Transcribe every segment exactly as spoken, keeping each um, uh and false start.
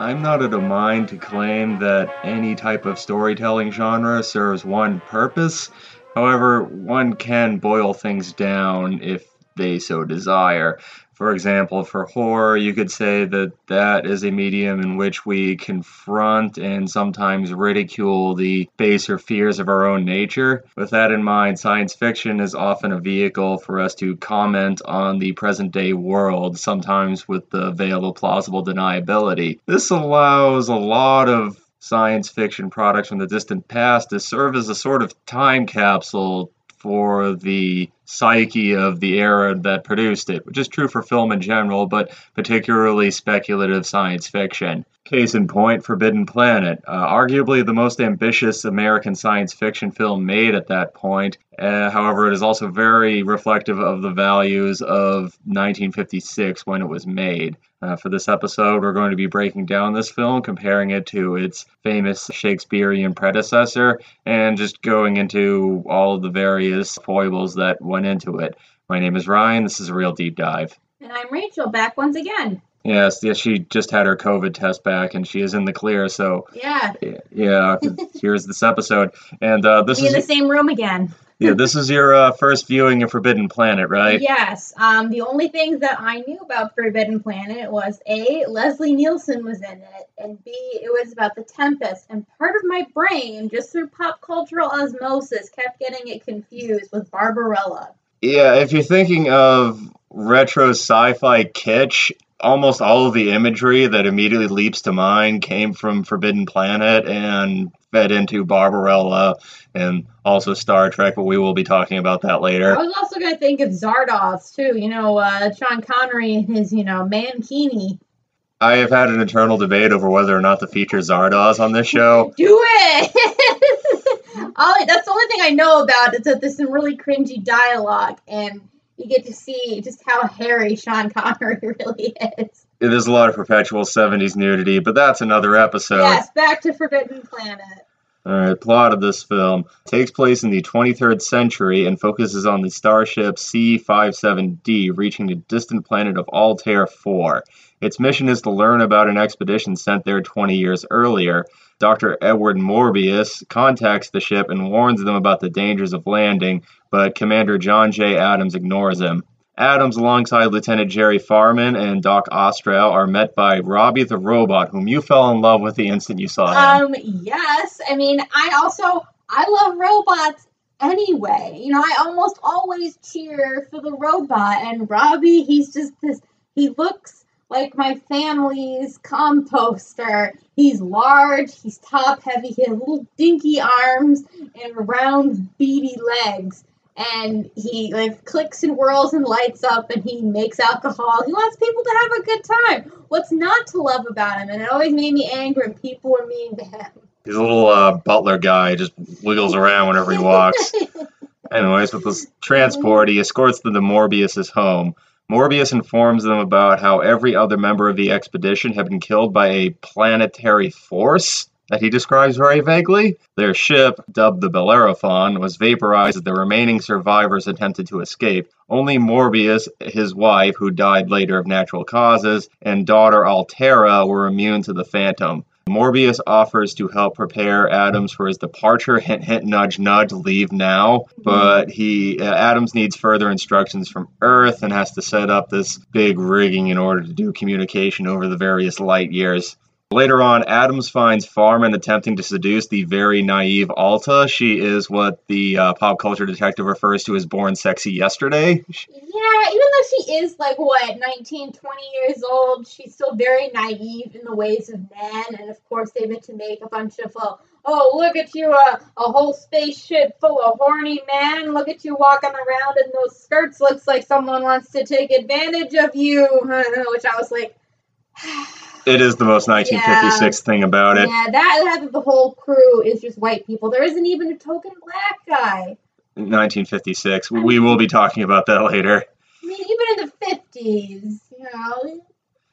I'm not of the mind to claim that any type of storytelling genre serves one purpose. However, one can boil things down if they so desire. For example, for horror, you could say that that is a medium in which we confront and sometimes ridicule the baser fears of our own nature. With that in mind, science fiction is often a vehicle for us to comment on the present-day world, sometimes with the veil of plausible deniability. This allows a lot of science fiction products from the distant past to serve as a sort of time capsule for the psyche of the era that produced it, which is true for film in general, but particularly speculative science fiction. Case in point, Forbidden Planet, uh, arguably the most ambitious American science fiction film made at that point. Uh, however, it is also very reflective of the values of nineteen fifty-six when it was made. Uh, for this episode, we're going to be breaking down this film, comparing it to its famous Shakespearean predecessor, and just going into all of the various foibles that went into it. My name is Ryan. This is a real deep dive. And I'm Rachel, back once again. Yes, yes, she just had her COVID test back, and she is in the clear, so... Yeah. Yeah, here's this episode. And uh, this Be is... in the same room again. Yeah, this is your uh, first viewing of Forbidden Planet, right? Yes. Um, the only things that I knew about Forbidden Planet was, A, Leslie Nielsen was in it, and B, it was about the Tempest. And part of my brain, just through pop cultural osmosis, kept getting it confused with Barbarella. Yeah, if you're thinking of retro sci-fi kitsch, almost all of the imagery that immediately leaps to mind came from Forbidden Planet and fed into Barbarella and also Star Trek, but we will be talking about that later. I was also going to think of Zardoz, too. You know, uh, Sean Connery and his, you know, mankini. I have had an internal debate over whether or not to feature Zardoz on this show. Do it! All, that's the only thing I know about is that there's some really cringy dialogue, and you get to see just how hairy Sean Connery really is. It is a lot of perpetual seventies nudity, but that's another episode. Yes, back to Forbidden Planet. All right, plot of this film. It takes place in the twenty-third century and focuses on the starship C fifty-seven D reaching the distant planet of Altair four. Its mission is to learn about an expedition sent there twenty years earlier. Doctor Edward Morbius contacts the ship and warns them about the dangers of landing, but Commander John J. Adams ignores him. Adams, alongside Lieutenant Jerry Farman and Doc Ostrow, are met by Robbie the Robot, whom you fell in love with the instant you saw him. Um, yes. I mean, I also, I love robots anyway. You know, I almost always cheer for the robot, and Robbie, he's just this, he looks like my family's composter. He's large, he's top-heavy, he has little dinky arms and round, beady legs. And he like clicks and whirls and lights up and he makes alcohol. He wants people to have a good time. What's not to love about him? And it always made me angry when people were mean to him. He's a little uh, butler guy, just wiggles around whenever he walks. Anyways, with this transport, he escorts them to Morbius's home. Morbius informs them about how every other member of the expedition had been killed by a planetary force that he describes very vaguely. Their ship, dubbed the Bellerophon, was vaporized as the remaining survivors attempted to escape. Only Morbius, his wife, who died later of natural causes, and daughter Altera were immune to the Phantom. Morbius offers to help prepare Adams for his departure, hint, hint, nudge, nudge, leave now, but he uh, Adams needs further instructions from Earth and has to set up this big rigging in order to do communication over the various light years. Later on, Adams finds Farman attempting to seduce the very naive Alta. She is what the uh, pop culture detective refers to as born sexy yesterday. Yeah, even though she is, like, what, nineteen, twenty years old, she's still very naive in the ways of men. And, of course, they meant to make a bunch of, uh, oh, look at you, uh, a whole spaceship full of horny men. Look at you walking around in those skirts. Looks like someone wants to take advantage of you. Which I was like... It is the most nineteen fifty-six yeah. thing about it. Yeah, that the whole crew is just white people. There isn't even a token black guy. nineteen fifty-six. I mean, we will be talking about that later. I mean, even in the fifties, you know,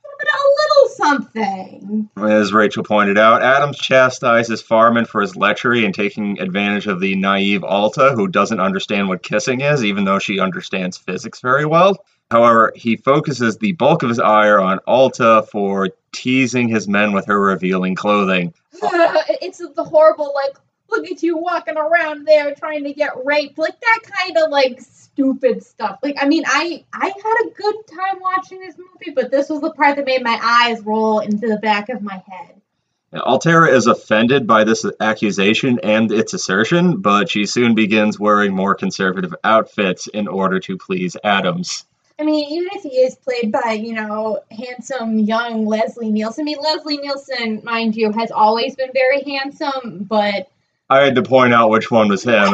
but a little something. As Rachel pointed out, Adams chastises Farman for his lechery and taking advantage of the naive Alta, who doesn't understand what kissing is, even though she understands physics very well. However, he focuses the bulk of his ire on Alta for teasing his men with her revealing clothing. It's the horrible, like, look at you walking around there trying to get raped. Like, that kind of, like, stupid stuff. Like, I mean, I I had a good time watching this movie, but this was the part that made my eyes roll into the back of my head. Now, Altair is offended by this accusation and its assertion, but she soon begins wearing more conservative outfits in order to please Adams. I mean, even if he is played by, you know, handsome young Leslie Nielsen. I mean, Leslie Nielsen, mind you, has always been very handsome, but... I had to point out which one was him. I know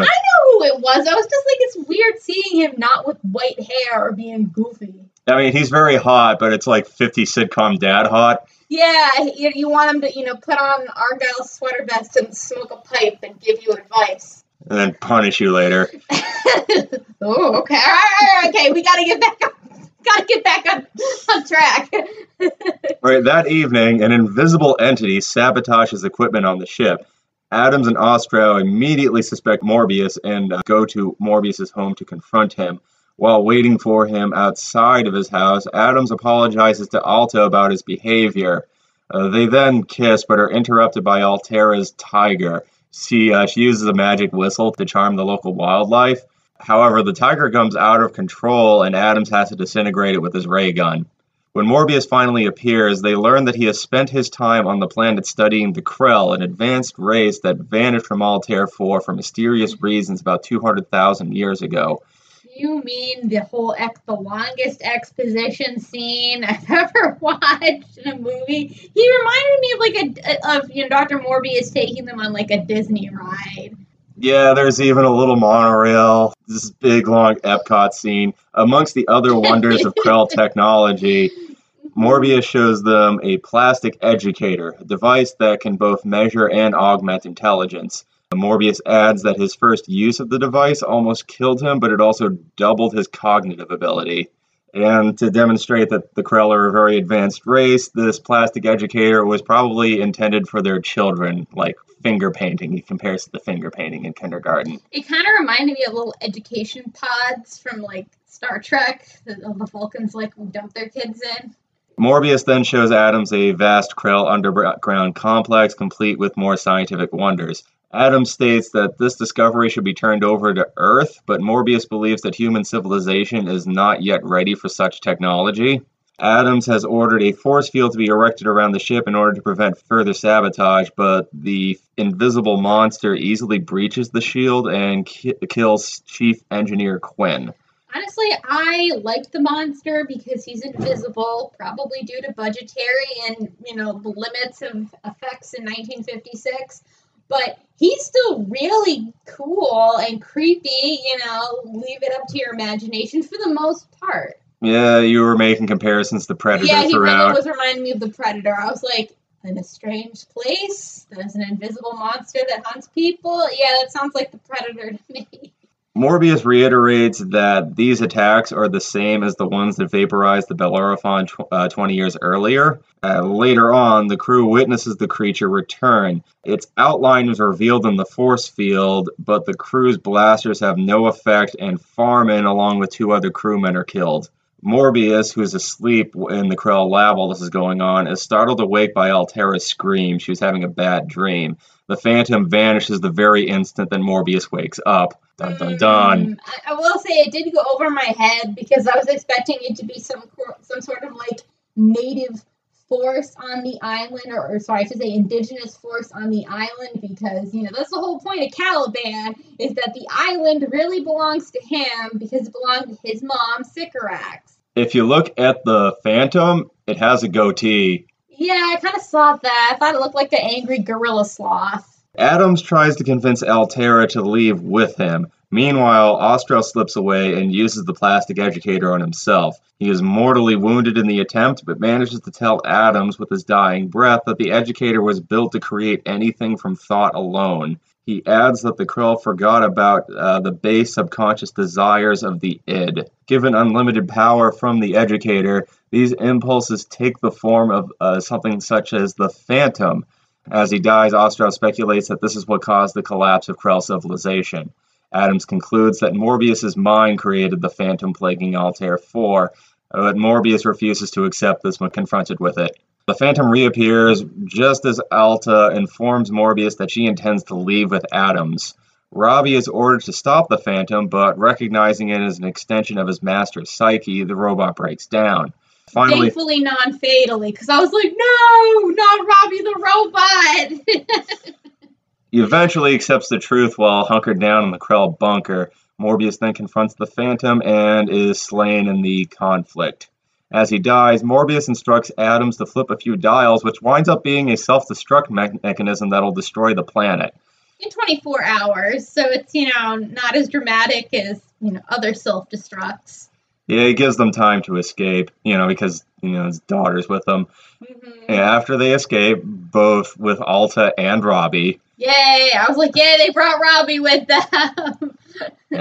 who it was. I was just like, it's weird seeing him not with white hair or being goofy. I mean, he's very hot, but it's like fifty sitcom dad hot. Yeah, you, you want him to, you know, put on an Argyle sweater vest and smoke a pipe and give you advice. And then punish you later. Oh, okay. All right, okay, we gotta get back on, gotta get back on, on track. Right, that evening, an invisible entity sabotages equipment on the ship. Adams and Ostrow immediately suspect Morbius and uh, go to Morbius's home to confront him. While waiting for him outside of his house, Adams apologizes to Alta about his behavior. Uh, they then kiss, but are interrupted by Altair's tiger. She, uh, she uses a magic whistle to charm the local wildlife. However, the tiger comes out of control, and Adams has to disintegrate it with his ray gun. When Morbius finally appears, they learn that he has spent his time on the planet studying the Krell, an advanced race that vanished from Altair four for mysterious reasons about two hundred thousand years ago. You mean the whole ex- the longest exposition scene I've ever watched in a movie? He reminded me of like a of you know Doctor Morbius taking them on like a Disney ride. Yeah, there's even a little monorail. This big long Epcot scene. Amongst the other wonders of Krell technology, Morbius shows them a plastic educator, a device that can both measure and augment intelligence. Morbius adds that his first use of the device almost killed him, but it also doubled his cognitive ability. And to demonstrate that the Krell are a very advanced race, this plastic educator was probably intended for their children, like finger painting. He compares to the finger painting in kindergarten. It kind of reminded me of little education pods from, like, Star Trek that the Vulcans, like, dump their kids in. Morbius then shows Adams a vast Krell underground complex complete with more scientific wonders. Adams states that this discovery should be turned over to Earth, but Morbius believes that human civilization is not yet ready for such technology. Adams has ordered a force field to be erected around the ship in order to prevent further sabotage, but the invisible monster easily breaches the shield and ki- kills Chief Engineer Quinn. Honestly, I like the monster because he's invisible, probably due to budgetary and, you know, the limits of effects in nineteen fifty-six. But he's still really cool and creepy, you know, leave it up to your imagination for the most part. Yeah, you were making comparisons to Predator yeah, throughout. Yeah, he was reminding me of the Predator. I was like, in a strange place, there's an invisible monster that hunts people. Yeah, that sounds like the Predator to me. Morbius reiterates that these attacks are the same as the ones that vaporized the Bellerophon tw- uh, twenty years earlier. Uh, later on, the crew witnesses the creature return. Its outline is revealed in the force field, but the crew's blasters have no effect, and Farman, along with two other crewmen, are killed. Morbius, who is asleep in the Krell lab while this is going on, is startled awake by Altera's scream. She was having a bad dream. The phantom vanishes the very instant that Morbius wakes up. Dun, dun, dun. Um, I will say it did go over my head because I was expecting it to be some some sort of like native force on the island, or, or sorry, I should say indigenous force on the island, because, you know, that's the whole point of Caliban, is that the island really belongs to him because it belonged to his mom, Sycorax. If you look at the phantom, it has a goatee. Yeah, I kind of saw that. I thought it looked like the angry gorilla sloth. Adams tries to convince Altair to leave with him. Meanwhile, Ostrow slips away and uses the plastic educator on himself. He is mortally wounded in the attempt, but manages to tell Adams with his dying breath that the educator was built to create anything from thought alone. He adds that the Krell forgot about uh, the base subconscious desires of the id. Given unlimited power from the educator, these impulses take the form of uh, something such as the phantom. As he dies, Ostrow speculates that this is what caused the collapse of Krell civilization. Adams concludes that Morbius's mind created the phantom plaguing Altair four, but Morbius refuses to accept this when confronted with it. The phantom reappears just as Alta informs Morbius that she intends to leave with Adams. Robbie is ordered to stop the phantom, but recognizing it as an extension of his master's psyche, the robot breaks down. Finally, thankfully non-fatally, because I was like, no, not Robbie the Robot! He eventually accepts the truth while hunkered down in the Krell bunker. Morbius then confronts the phantom and is slain in the conflict. As he dies, Morbius instructs Adams to flip a few dials, which winds up being a self-destruct me- mechanism that'll destroy the planet. In twenty-four hours, so it's, you know, not as dramatic as, you know, other self-destructs. Yeah, it gives them time to escape, you know, because, you know, his daughter's with them. Mm-hmm. After they escape, both with Alta and Robbie. Yay! I was like, yay, they brought Robbie with them!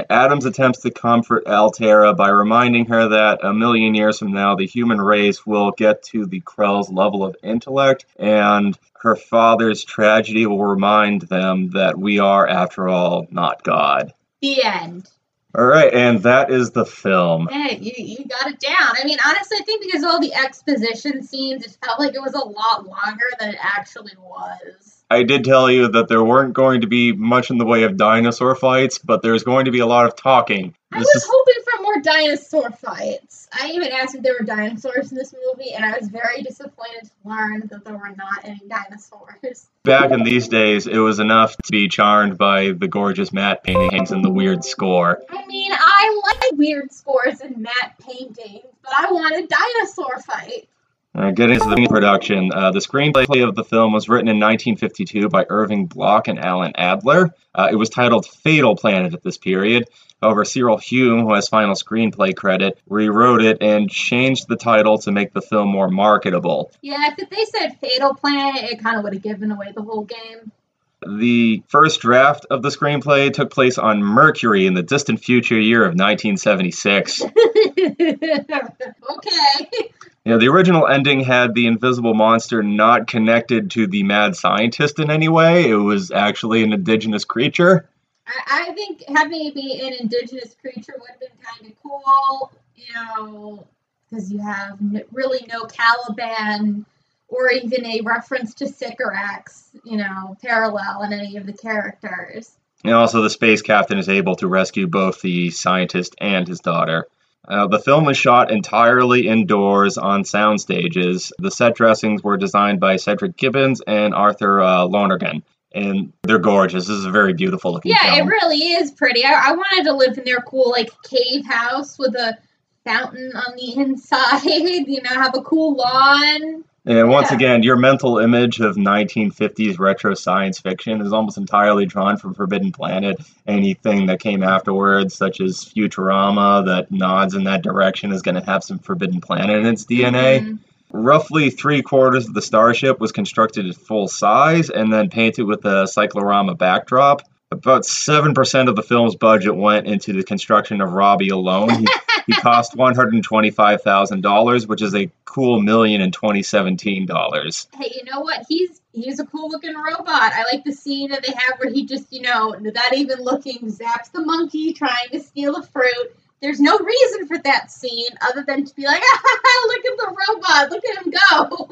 Adams attempts to comfort Altera by reminding her that a million years from now, the human race will get to the Krell's level of intellect, and her father's tragedy will remind them that we are, after all, not God. The end. All right, and that is the film. Hey, you, you got it down. I mean, honestly, I think because of all the exposition scenes, it felt like it was a lot longer than it actually was. I did tell you that there weren't going to be much in the way of dinosaur fights, but there's going to be a lot of talking. I this was is... hoping for more dinosaur fights. I even asked if there were dinosaurs in this movie, and I was very disappointed to learn that there were not any dinosaurs. Back in these days, it was enough to be charmed by the gorgeous matte paintings and the weird score. I mean, I like weird scores and matte paintings, but I want a dinosaur fight. Uh, getting to the production, uh, the screenplay of the film was written in nineteen fifty-two by Irving Block and Alan Adler. Uh, it was titled Fatal Planet at this period. However, Cyril Hume, who has final screenplay credit, rewrote it and changed the title to make the film more marketable. Yeah, if they said Fatal Planet, it kind of would have given away the whole game. The first draft of the screenplay took place on Mercury in the distant future year of nineteen seventy-six. Okay. Yeah, the original ending had the invisible monster not connected to the mad scientist in any way. It was actually an indigenous creature. I, I think having it be an indigenous creature would have been kind of cool, you know, because you have n- really no Caliban or even a reference to Sycorax, you know, parallel in any of the characters. And also the space captain is able to rescue both the scientist and his daughter. Uh, the film was shot entirely indoors on sound stages. The set dressings were designed by Cedric Gibbons and Arthur uh, Lonergan. And they're gorgeous. This is a very beautiful looking yeah, film. Yeah, it really is pretty. I-, I wanted to live in their cool, like, cave house with a fountain on the inside, you know, have a cool lawn. And once yeah. again, your mental image of nineteen fifties retro science fiction is almost entirely drawn from Forbidden Planet. Anything that came afterwards, such as Futurama, that nods in that direction is going to have some Forbidden Planet in its D N A. Mm-hmm. Roughly three-quarters of the starship was constructed at full size and then painted with a cyclorama backdrop. About seven percent of the film's budget went into the construction of Robbie alone. He, he cost one hundred twenty-five thousand dollars, which is a cool million in twenty seventeen dollars. Hey, you know what? He's he's a cool-looking robot. I like the scene that they have where he just, you know, without even looking, zaps the monkey trying to steal a fruit. There's no reason for that scene other than to be like, ah, look at the robot, look at him go.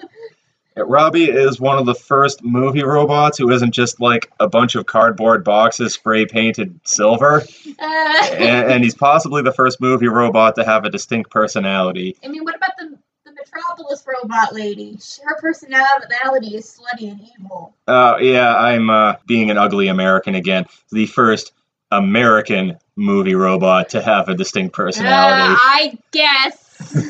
Robbie is one of the first movie robots who isn't just like a bunch of cardboard boxes spray-painted silver. Uh, and, and he's possibly the first movie robot to have a distinct personality. I mean, what about the, the Metropolis robot lady? Her personality is slutty and evil. Uh, yeah, I'm uh, being an ugly American again. The first American movie robot to have a distinct personality. Uh, I guess.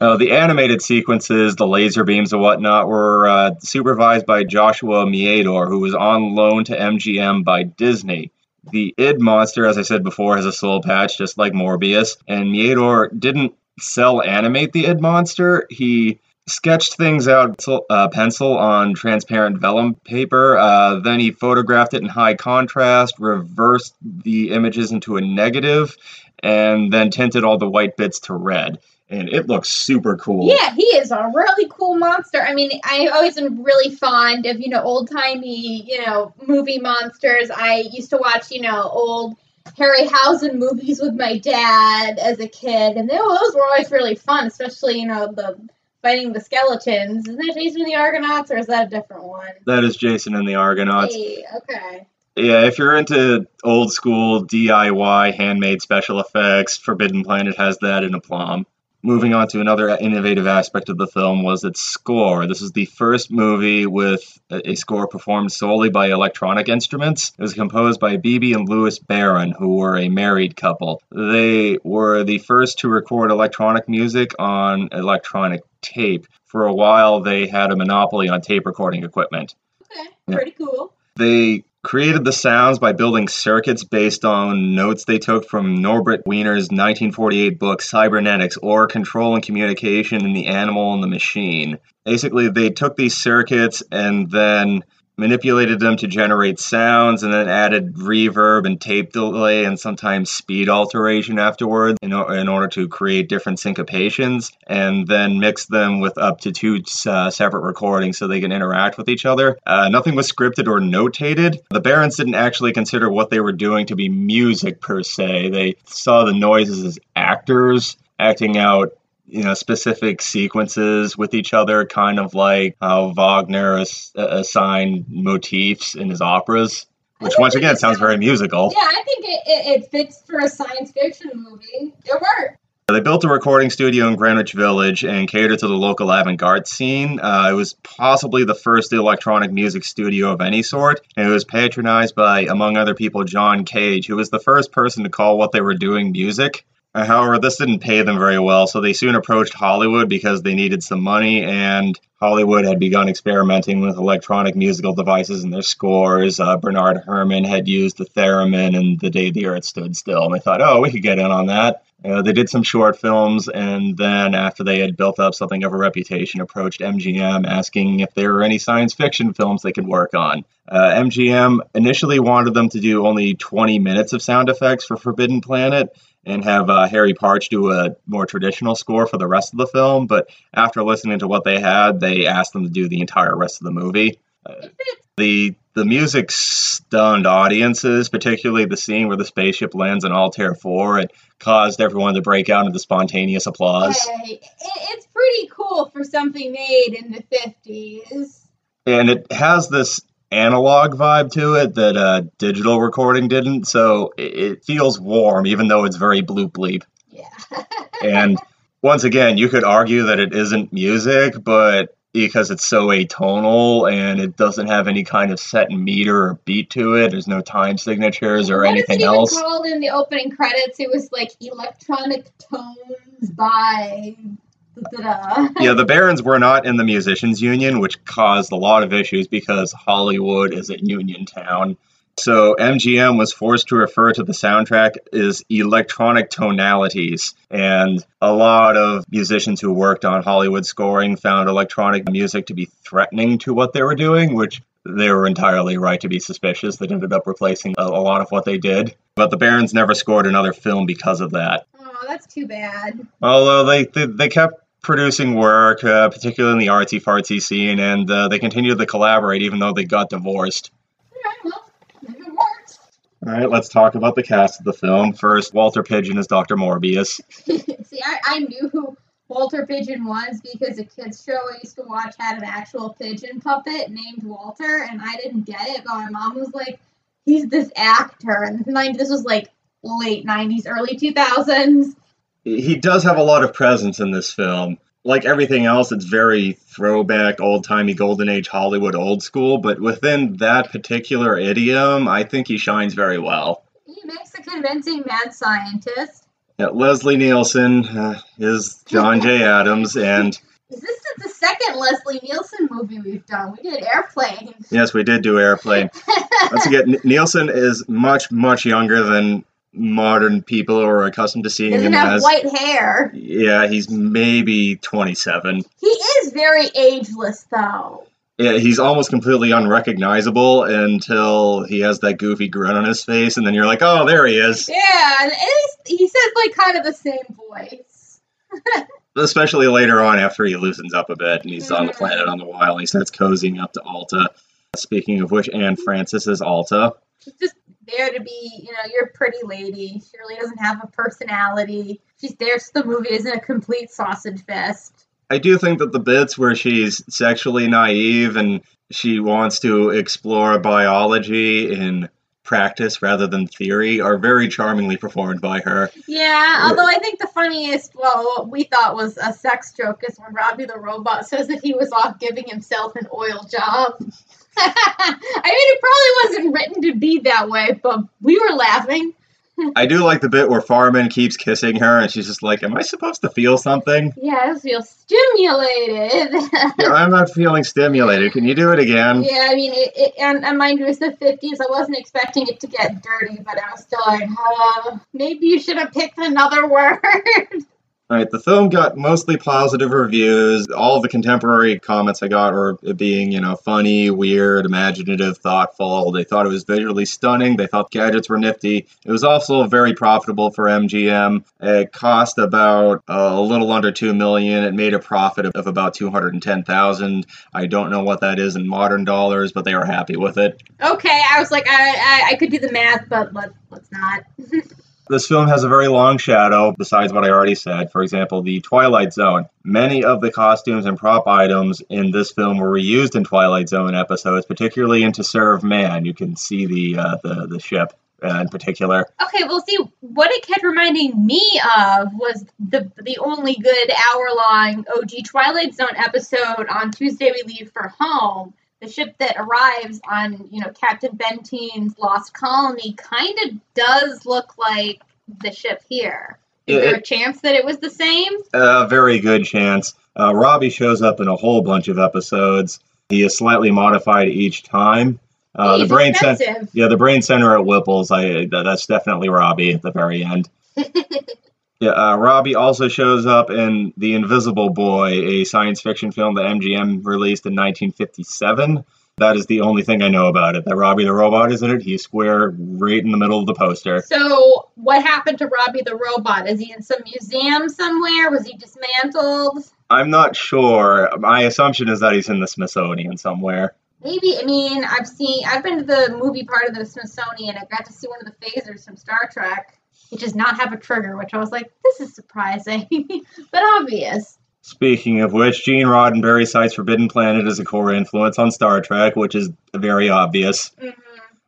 Uh, the animated sequences, the laser beams and whatnot, were uh, supervised by Joshua Meador, who was on loan to M G M by Disney. The id monster, as I said before, has a soul patch, just like Morbius, and Meador didn't cel-animate the id monster. He sketched things out uh, pencil on transparent vellum paper, uh, then he photographed it in high contrast, reversed the images into a negative, and then tinted all the white bits to red. and it looks super cool. Yeah, he is a really cool monster. I mean, I always am really fond of, you know, old-timey, you know, movie monsters. I used to watch, you know, old Harryhausen movies with my dad as a kid, and those were always really fun, especially, you know, the fighting the skeletons. Isn't that Jason and the Argonauts, or is that a different one? That is Jason and the Argonauts. Hey, okay. Yeah, if you're into old school D I Y handmade special effects, Forbidden Planet has that in aplomb. Moving on to another innovative aspect of the film was its score. This is the first movie with a score performed solely by electronic instruments. It was composed by Beebe and Louis Barron, who were a married couple. They were the first to record electronic music on electronic tape. For a while, they had a monopoly on tape recording equipment. Okay, pretty cool. They created the sounds by building circuits based on notes they took from Norbert Wiener's nineteen forty-eight book, Cybernetics, or Control and Communication in the Animal and the Machine. Basically, they took these circuits and then manipulated them to generate sounds, and then added reverb and tape delay and sometimes speed alteration afterwards in, o- in order to create different syncopations, and then mixed them with up to two uh, separate recordings so they can interact with each other. Uh, nothing was scripted or notated. The Barons didn't actually consider what they were doing to be music per se. They saw the noises as actors acting out, you know, specific sequences with each other, kind of like how Wagner ass- assigned motifs in his operas, which once again sounds very musical. Yeah, I think it, it, it fits for a science fiction movie. It worked. They built a recording studio in Greenwich Village and catered to the local avant-garde scene. Uh, it was possibly the first electronic music studio of any sort, and it was patronized by, among other people, John Cage, who was the first person to call what they were doing music. However, this didn't pay them very well, so they soon approached Hollywood because they needed some money, and Hollywood had begun experimenting with electronic musical devices in their scores. Uh, Bernard Herrmann had used the theremin in The Day the Earth Stood Still, and they thought, oh, we could get in on that. Uh, they did some short films, and then after they had built up something of a reputation, approached M G M asking if there were any science fiction films they could work on. Uh, M G M initially wanted them to do only twenty minutes of sound effects for Forbidden Planet, and have uh, Harry Parch do a more traditional score for the rest of the film, but after listening to what they had, they asked them to do the entire rest of the movie. Uh, the the music stunned audiences, particularly the scene where the spaceship lands on Altair four. It caused everyone to break out into spontaneous applause. Hey, it's pretty cool for something made in the fifties. And it has this analog vibe to it that uh, digital recording didn't, so it, it feels warm, even though it's very bloop bleep. Yeah. And once again, you could argue that it isn't music, but because it's so atonal and it doesn't have any kind of set meter or beat to it, there's no time signatures or what anything else. What is it even called in the opening credits? It was like electronic tones by... Yeah, the Barons were not in the musicians union, which caused a lot of issues because Hollywood is a union town. So M G M was forced to refer to the soundtrack as electronic tonalities, and a lot of musicians who worked on Hollywood scoring found electronic music to be threatening to what they were doing, which they were entirely right to be suspicious. That ended up replacing a lot of what they did. But the Barons never scored another film because of that. Oh, that's too bad. Although they, they, they kept producing work, uh, particularly in the artsy-fartsy scene, and uh, they continued to collaborate even though they got divorced. All right, well, it worked. All right, let's talk about the cast of the film. First, Walter Pidgeon is Doctor Morbius. See, I, I knew who Walter Pidgeon was because a kids' show I used to watch had an actual pigeon puppet named Walter, and I didn't get it, but my mom was like, he's this actor. And this was like late nineties, early two thousands. He does have a lot of presence in this film. Like everything else, it's very throwback, old-timey, golden age Hollywood, old school, but within that particular idiom, I think he shines very well. He makes a convincing mad scientist. Yeah, Leslie Nielsen uh, is John J. Adams, and... Is this the second Leslie Nielsen movie we've done? We did Airplane. Yes, we did do Airplane. Once again, Nielsen is much, much younger than modern people are accustomed to seeing him as. Doesn't have white hair. Yeah, he's maybe twenty-seven. He is very ageless, though. Yeah, he's almost completely unrecognizable until he has that goofy grin on his face, and then you're like, oh, there he is. Yeah, and he says, like, kind of the same voice. especially later on after he loosens up a bit and he's on the planet on the while and he starts cozying up to Alta. Speaking of which, Anne Francis is Alta. She's just there to be, you know, your pretty lady. She really doesn't have a personality. She's there so the movie isn't a complete sausage fest. I do think that the bits where she's sexually naive and she wants to explore biology in practice rather than theory are very charmingly performed by her. Yeah, although I think the funniest, well, what we thought was a sex joke is when Robbie the Robot says that he was off giving himself an oil job. I mean, it probably wasn't written to be that way, but we were laughing. I do like the bit where Farman keeps kissing her, and she's just like, am I supposed to feel something? Yeah, I feel stimulated. Yeah, I'm not feeling stimulated. Can you do it again? Yeah, I mean, it, it, and, and mind you, it's the fifties. I wasn't expecting it to get dirty, but I was still like, uh, maybe you should have picked another word. All right, the film got mostly positive reviews. All the contemporary comments I got were it being, you know, funny, weird, imaginative, thoughtful. They thought it was visually stunning. They thought gadgets were nifty. It was also very profitable for M G M. It cost about uh, a little under two million dollars. It made a profit of about two hundred ten thousand dollars. I don't know what that is in modern dollars, but they were happy with it. Okay, I was like, I, I, I could do the math, but let's, let's not. This film has a very long shadow, besides what I already said. For example, The Twilight Zone. Many of the costumes and prop items in this film were reused in Twilight Zone episodes, particularly in To Serve Man. You can see the uh, the, the ship uh, in particular. Okay, well, see, what it kept reminding me of was the, the only good hour-long O G Twilight Zone episode on Tuesday We Leave for Home. The ship that arrives on, you know, Captain Bentine's lost colony kind of does look like the ship here. Is it, there a chance that it was the same? A very good chance. Uh, Robbie shows up in a whole bunch of episodes. He is slightly modified each time. Uh, the brain center, yeah, the brain center at Whipple's. I that's definitely Robbie at the very end. Yeah, uh, Robbie also shows up in The Invisible Boy, a science fiction film that M G M released in nineteen fifty-seven. That is the only thing I know about it, that Robbie the Robot is in it. He's square right in the middle of the poster. So what happened to Robbie the Robot? Is he in some museum somewhere? Was he dismantled? I'm not sure. My assumption is that he's in the Smithsonian somewhere. Maybe, I mean, I've seen, I've been to the movie part of the Smithsonian. I got to see one of the phasers from Star Trek. It does not have a trigger, which I was like, this is surprising, but obvious. Speaking of which, Gene Roddenberry cites Forbidden Planet as a core influence on Star Trek, which is very obvious. Mm-hmm.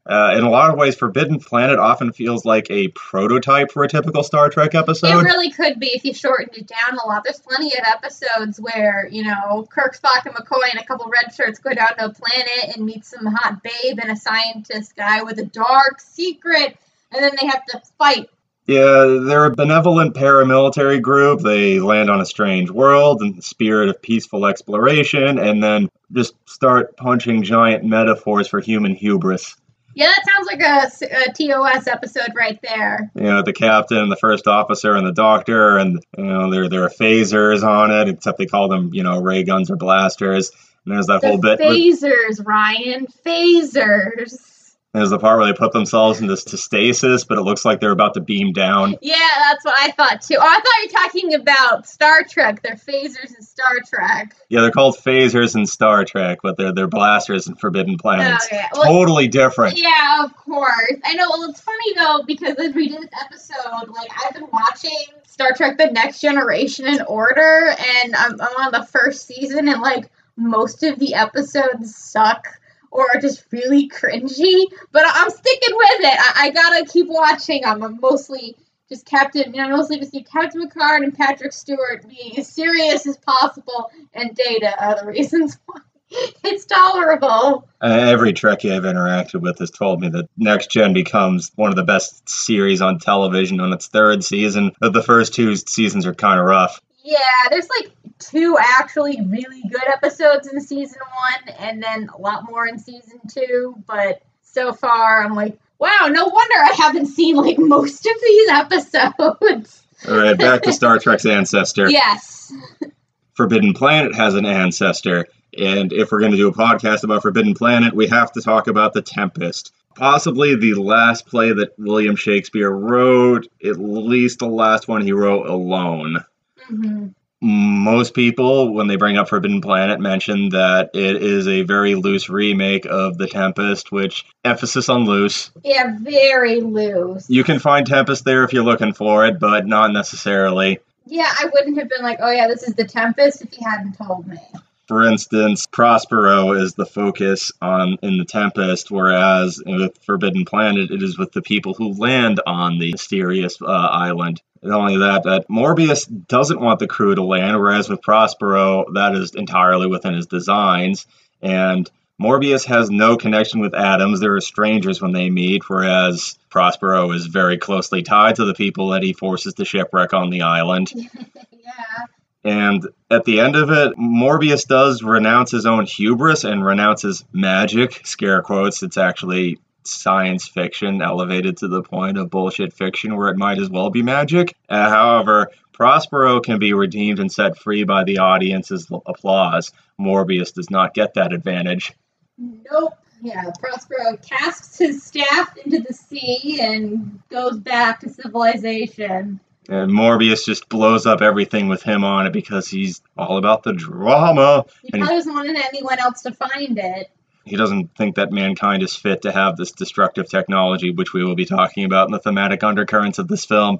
Uh, in a lot of ways, Forbidden Planet often feels like a prototype for a typical Star Trek episode. It really could be if you shortened it down a lot. There's plenty of episodes where, you know, Kirk, Spock, and McCoy and a couple red shirts go down to a planet and meet some hot babe and a scientist guy with a dark secret, and then they have to fight. Yeah, they're a benevolent paramilitary group. They land on a strange world in the spirit of peaceful exploration and then just start punching giant metaphors for human hubris. Yeah, that sounds like a, a T O S episode right there. You know, the captain and the first officer and the doctor and, you know, there, there are phasers on it, except they call them, you know, ray guns or blasters. And there's that the whole bit. Phasers, with... Ryan. Phasers. There's the part where they put themselves into stasis, but it looks like they're about to beam down. Yeah, that's what I thought, too. Oh, I thought you were talking about Star Trek. They're phasers in Star Trek. Yeah, they're called phasers in Star Trek, but they're they're blasters in Forbidden Planet. Oh, yeah. Well, totally different. Yeah, of course. I know. Well, it's funny, though, because as we did this episode, like, I've been watching Star Trek The Next Generation in order, and I'm, I'm on the first season, and, like, most of the episodes suck. Or just really cringy, but I'm sticking with it. I, I gotta keep watching. I'm, I'm mostly just Captain, you know, mostly just Captain Picard and Patrick Stewart being as serious as possible, and Data are the reasons why it's tolerable. Uh, every Trekkie I've interacted with has told me that Next Gen becomes one of the best series on television on its third season, but the first two seasons are kind of rough. Yeah, there's like two actually really good episodes in season one, and then a lot more in season two, but so far I'm like, wow, no wonder I haven't seen like most of these episodes. All right, back to Star Trek's ancestor. Yes. Forbidden Planet has an ancestor, and if we're going to do a podcast about Forbidden Planet, we have to talk about The Tempest. Possibly the last play that William Shakespeare wrote, at least the last one he wrote alone. Mm-hmm. most people, when they bring up Forbidden Planet, mention that it is a very loose remake of The Tempest, which, emphasis on loose. Yeah, very loose. You can find Tempest there if you're looking for it, but not necessarily. Yeah, I wouldn't have been like, oh yeah, this is The Tempest if you hadn't told me. For instance, Prospero is the focus on in The Tempest, whereas with Forbidden Planet, it is with the people who land on the mysterious uh, island. Not only that, that Morbius doesn't want the crew to land, whereas with Prospero, that is entirely within his designs. And Morbius has no connection with Adams. They're strangers when they meet, whereas Prospero is very closely tied to the people that he forces to shipwreck on the island. Yeah. And at the end of it, Morbius does renounce his own hubris and renounces magic, scare quotes. It's actually science fiction elevated to the point of bullshit fiction where it might as well be magic. Uh, however, Prospero can be redeemed and set free by the audience's applause. Morbius does not get that advantage. Nope. Yeah, Prospero casts his staff into the sea and goes back to civilization. And Morbius just blows up everything with him on it because he's all about the drama. He probably he, doesn't want anyone else to find it. He doesn't think that mankind is fit to have this destructive technology, which we will be talking about in the thematic undercurrents of this film.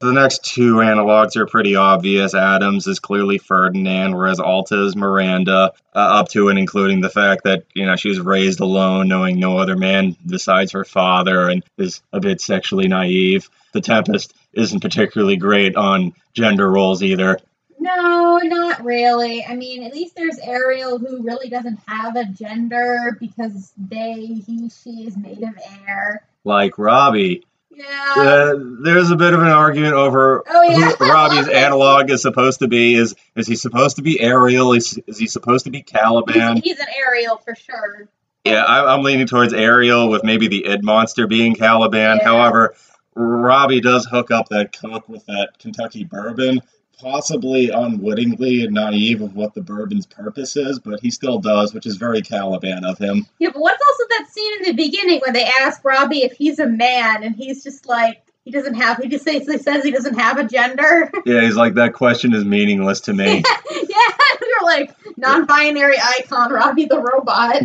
The next two analogs are pretty obvious. Adams is clearly Ferdinand, whereas Alta is Miranda, uh, up to and including the fact that, you know, she was raised alone, knowing no other man besides her father, and is a bit sexually naive. The Tempest isn't particularly great on gender roles either. No, not really. I mean, at least there's Ariel, who really doesn't have a gender because they, he, she is made of air. Like Robbie. Yeah. Uh, there's a bit of an argument over oh, yeah. who Robbie's analog is supposed to be. Is is he supposed to be Ariel? Is, is he supposed to be Caliban? He's, he's an Ariel for sure. Yeah, I, I'm leaning towards Ariel, with maybe the Id monster being Caliban. Yeah. However, Robbie does hook up that cook with that Kentucky bourbon, possibly unwittingly and naive of what the bourbon's purpose is, but he still does, which is very Caliban of him. Yeah, but what's also that scene in the beginning where they ask Robbie if he's a man, and he's just like, he doesn't have, he just says, he says he doesn't have a gender. Yeah, he's like, that question is meaningless to me. Yeah, yeah. They're like, non-binary icon, Robbie the Robot.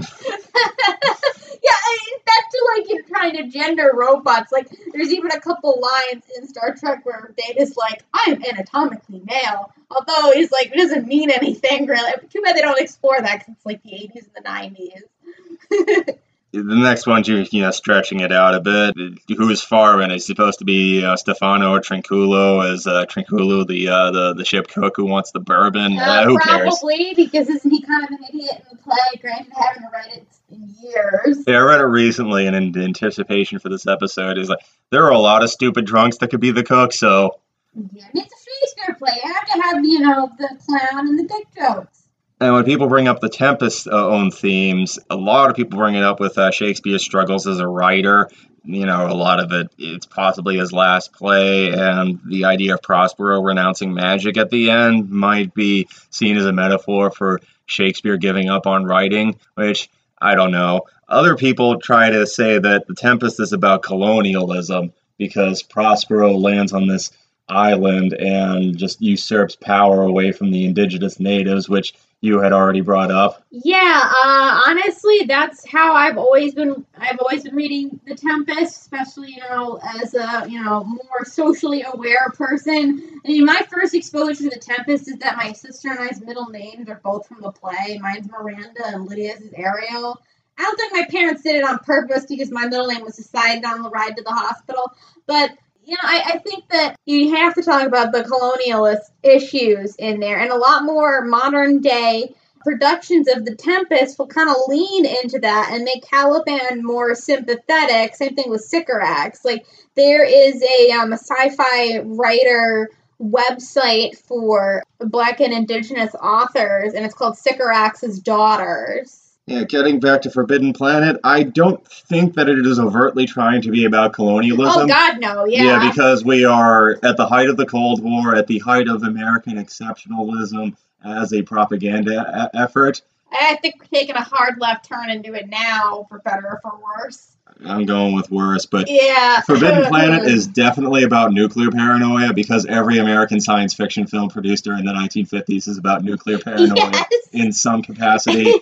Yeah, I mean, back to, like, you're trying to gender robots. Like, there's even a couple lines in Star Trek where Data's like, I'm anatomically male. Although he's like, it doesn't mean anything, really. Too bad they don't explore that, because it's like the eighties and the nineties. The next one's, you know, stretching it out a bit. Who is Farman? It's supposed to be uh, Stefano or Trinculo, as uh, Trinculo, the, uh, the the ship cook who wants the bourbon. Uh, uh, who probably, cares? Probably, because isn't he kind of an idiot in the play? Granted, I haven't read it in years. Yeah, I read it recently, and in anticipation for this episode, is like, there are a lot of stupid drunks that could be the cook, so... Yeah, I mean, it's a Shakespeare play. You have to have, you know, the clown and the dick jokes. And when people bring up the Tempest's uh, own themes, a lot of people bring it up with uh, Shakespeare's struggles as a writer. You know, a lot of it, it's possibly his last play, and the idea of Prospero renouncing magic at the end might be seen as a metaphor for Shakespeare giving up on writing, which, I don't know. Other people try to say that the Tempest is about colonialism, because Prospero lands on this island and just usurps power away from the indigenous natives, which you had already brought up. Yeah, uh, honestly, that's how I've always been. I've always been reading The Tempest, especially, you know, as a, you know, more socially aware person. I mean, my first exposure to The Tempest is that my sister and I's middle names are both from the play. Mine's Miranda and Lydia's is Ariel. I don't think my parents did it on purpose because my middle name was decided on the ride to the hospital, but. You know, I, I think that you have to talk about the colonialist issues in there, and a lot more modern day productions of The Tempest will kind of lean into that and make Caliban more sympathetic. Same thing with Sycorax. Like, there is a, um, a sci-fi writer website for Black and Indigenous authors, and it's called Sycorax's Daughters. Yeah, getting back to Forbidden Planet, I don't think that it is overtly trying to be about colonialism. Oh, God, no, yeah. Yeah, because we are at the height of the Cold War, at the height of American exceptionalism as a propaganda a- effort. I think we're taking a hard left turn into it now, for better or for worse. I'm going with worse, but yeah. Forbidden Planet is definitely about nuclear paranoia, because every American science fiction film produced during the nineteen fifties is about nuclear paranoia yes. in some capacity.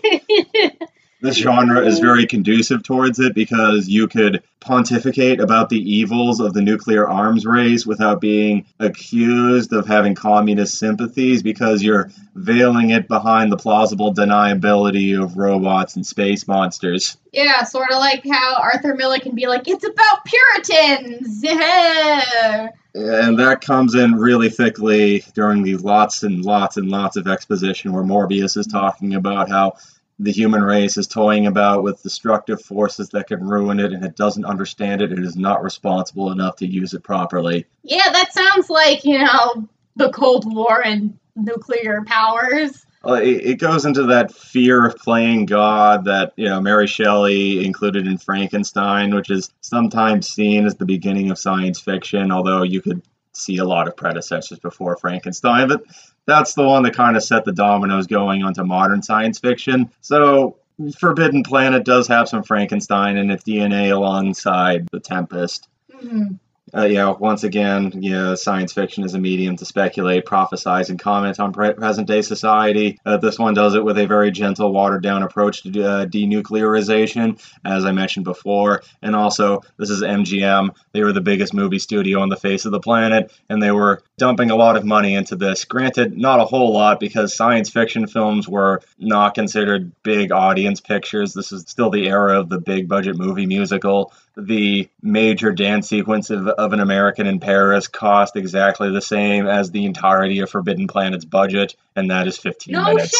This genre is very conducive towards it, because you could pontificate about the evils of the nuclear arms race without being accused of having communist sympathies, because you're veiling it behind the plausible deniability of robots and space monsters. Yeah, sort of like how Arthur Miller can be like, it's about Puritans! Yeah! And that comes in really thickly during the lots and lots and lots of exposition where Morbius is talking about how the human race is toying about with destructive forces that can ruin it, and it doesn't understand it, and is not responsible enough to use it properly. Yeah, that sounds like, you know, the Cold War and nuclear powers. Well, it, it goes into that fear of playing God that, you know, Mary Shelley included in Frankenstein, which is sometimes seen as the beginning of science fiction, although you could see a lot of predecessors before Frankenstein, but that's the one that kind of set the dominoes going onto modern science fiction. So Forbidden Planet does have some Frankenstein in its D N A alongside The Tempest. Mm-hmm. Uh, yeah, once again, you know, science fiction is a medium to speculate, prophesize, and comment on pre- present-day society. Uh, this one does it with a very gentle, watered-down approach to uh, denuclearization, as I mentioned before. And also, this is M G M. They were the biggest movie studio on the face of the planet, and they were dumping a lot of money into this. Granted, not a whole lot, because science fiction films were not considered big audience pictures. This is still the era of the big-budget movie musical. The major dance sequence of, of An American in Paris cost exactly the same as the entirety of Forbidden Planet's budget, and that is fifteen no minutes.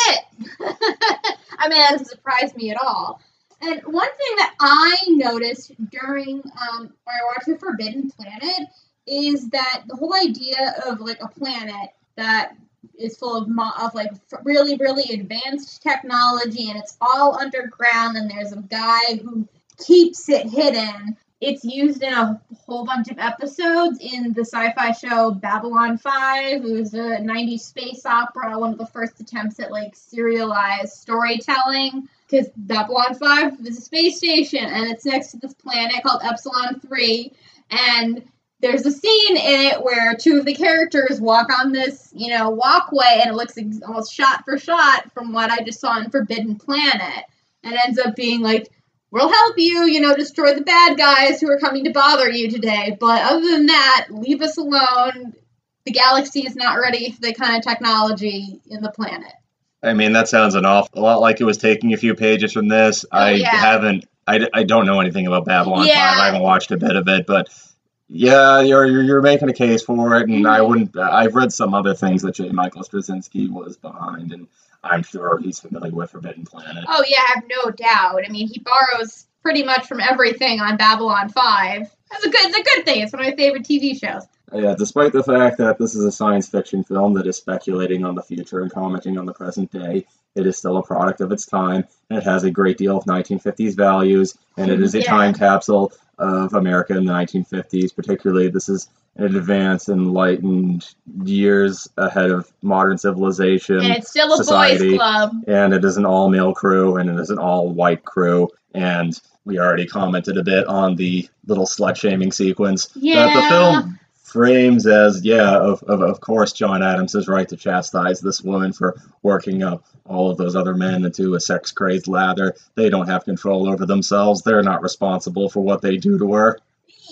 No shit! I mean, that doesn't surprise me at all. And one thing that I noticed during um, when I watched The Forbidden Planet is that the whole idea of, like, a planet that is full of, mo- of like, really, really advanced technology, and it's all underground, and there's a guy who keeps it hidden. It's used in a whole bunch of episodes in the sci-fi show Babylon five. It was a nineties space opera, one of the first attempts at, like, serialized storytelling. Because Babylon five is a space station, and it's next to this planet called Epsilon three. And there's a scene in it where two of the characters walk on this, you know, walkway, and it looks ex- almost shot for shot from what I just saw in Forbidden Planet. And it ends up being, like, we'll help you, you know, destroy the bad guys who are coming to bother you today. But other than that, leave us alone. The galaxy is not ready for the kind of technology in the planet. I mean, that sounds an awful lot like it was taking a few pages from this. Oh, I yeah. haven't, I, I don't know anything about Babylon yeah. five. I haven't watched a bit of it, but yeah, you're you're making a case for it. And mm-hmm. I wouldn't, I've read some other things that J. Michael Straczynski was behind, and I'm sure he's familiar with Forbidden Planet. Oh, yeah, I have no doubt. I mean, he borrows pretty much from everything on Babylon five. That's a good, it's a good thing. It's one of my favorite T V shows. Yeah, despite the fact that this is a science fiction film that is speculating on the future and commenting on the present day, it is still a product of its time, and it has a great deal of nineteen fifties values, and it is a yeah. time capsule of America in the nineteen fifties. Particularly, this is an advanced, enlightened, years ahead of modern civilization. And it's still a society, boys' club. And it is an all-male crew, and it is an all-white crew. And we already commented a bit on the little slut-shaming sequence yeah. that the film frames as, yeah, of, of of course John Adams is right to chastise this woman for working up all of those other men into a sex-crazed lather. They don't have control over themselves. They're not responsible for what they do to her.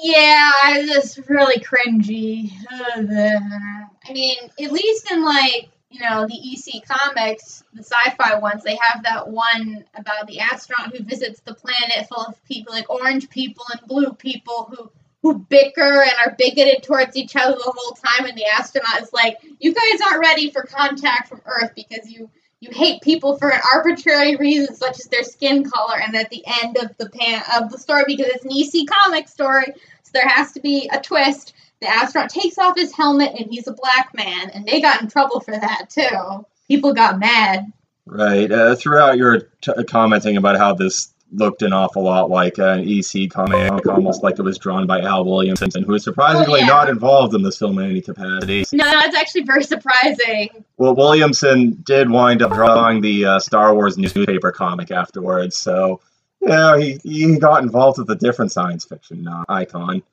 Yeah, it's just really cringy. I mean, at least in, like, you know, the E C comics, the sci-fi ones, they have that one about the astronaut who visits the planet full of people, like orange people and blue people who who bicker and are bigoted towards each other the whole time, and the astronaut is like, you guys aren't ready for contact from Earth because you, you hate people for an arbitrary reason, such as their skin color, and at the end of the pan- of the story, because it's an E C comic story, so there has to be a twist, the astronaut takes off his helmet, and he's a black man, and they got in trouble for that, too. People got mad. Right. Uh, throughout your t- commenting about how this looked an awful lot like an E C comic, almost like it was drawn by Al Williamson, who is surprisingly oh, yeah. not involved in this film in any capacity. No, that's actually very surprising. Well, Williamson did wind up drawing the uh, Star Wars newspaper comic afterwards, so Yeah, he, he got involved with a different science fiction uh, icon.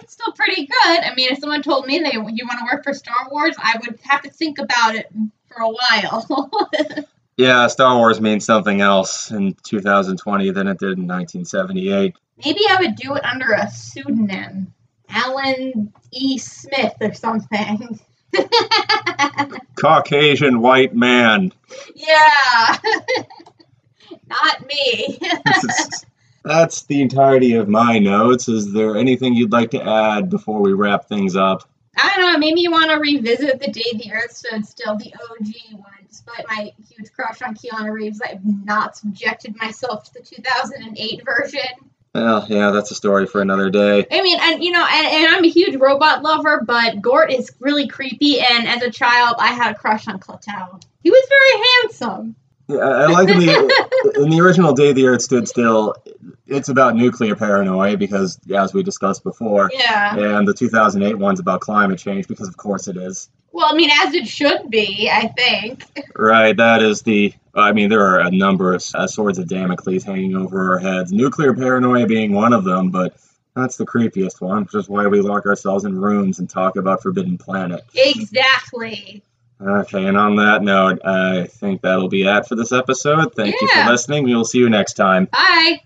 That's still pretty good. I mean, if someone told me they you want to work for Star Wars, I would have to think about it for a while. Yeah, Star Wars means something else in two thousand twenty than it did in nineteen seventy-eight. Maybe I would do it under a pseudonym. Alan E. Smith or something. Caucasian white man. Yeah. Not me. That's the entirety of my notes. Is there anything you'd like to add before we wrap things up? I don't know. Maybe you want to revisit The Day the Earth Stood Still, the O G one. Despite my huge crush on Keanu Reeves, I've not subjected myself to the two thousand eight version. Well, yeah, that's a story for another day. I mean, and you know, and, and I'm a huge robot lover, but Gort is really creepy, and as a child, I had a crush on Clotel. He was very handsome. Yeah, I like in the, in the original Day the Earth Stood Still, it's about nuclear paranoia because, as we discussed before, yeah. And the two thousand eight one's about climate change because, of course, it is. Well, I mean, as it should be, I think. Right, that is the... I mean, there are a number of uh, swords of Damocles hanging over our heads, nuclear paranoia being one of them, but that's the creepiest one, which is why we lock ourselves in rooms and talk about Forbidden Planet. Exactly. Okay, and on that note, I think that'll be it for this episode. Thank yeah. you for listening. We will see you next time. Bye.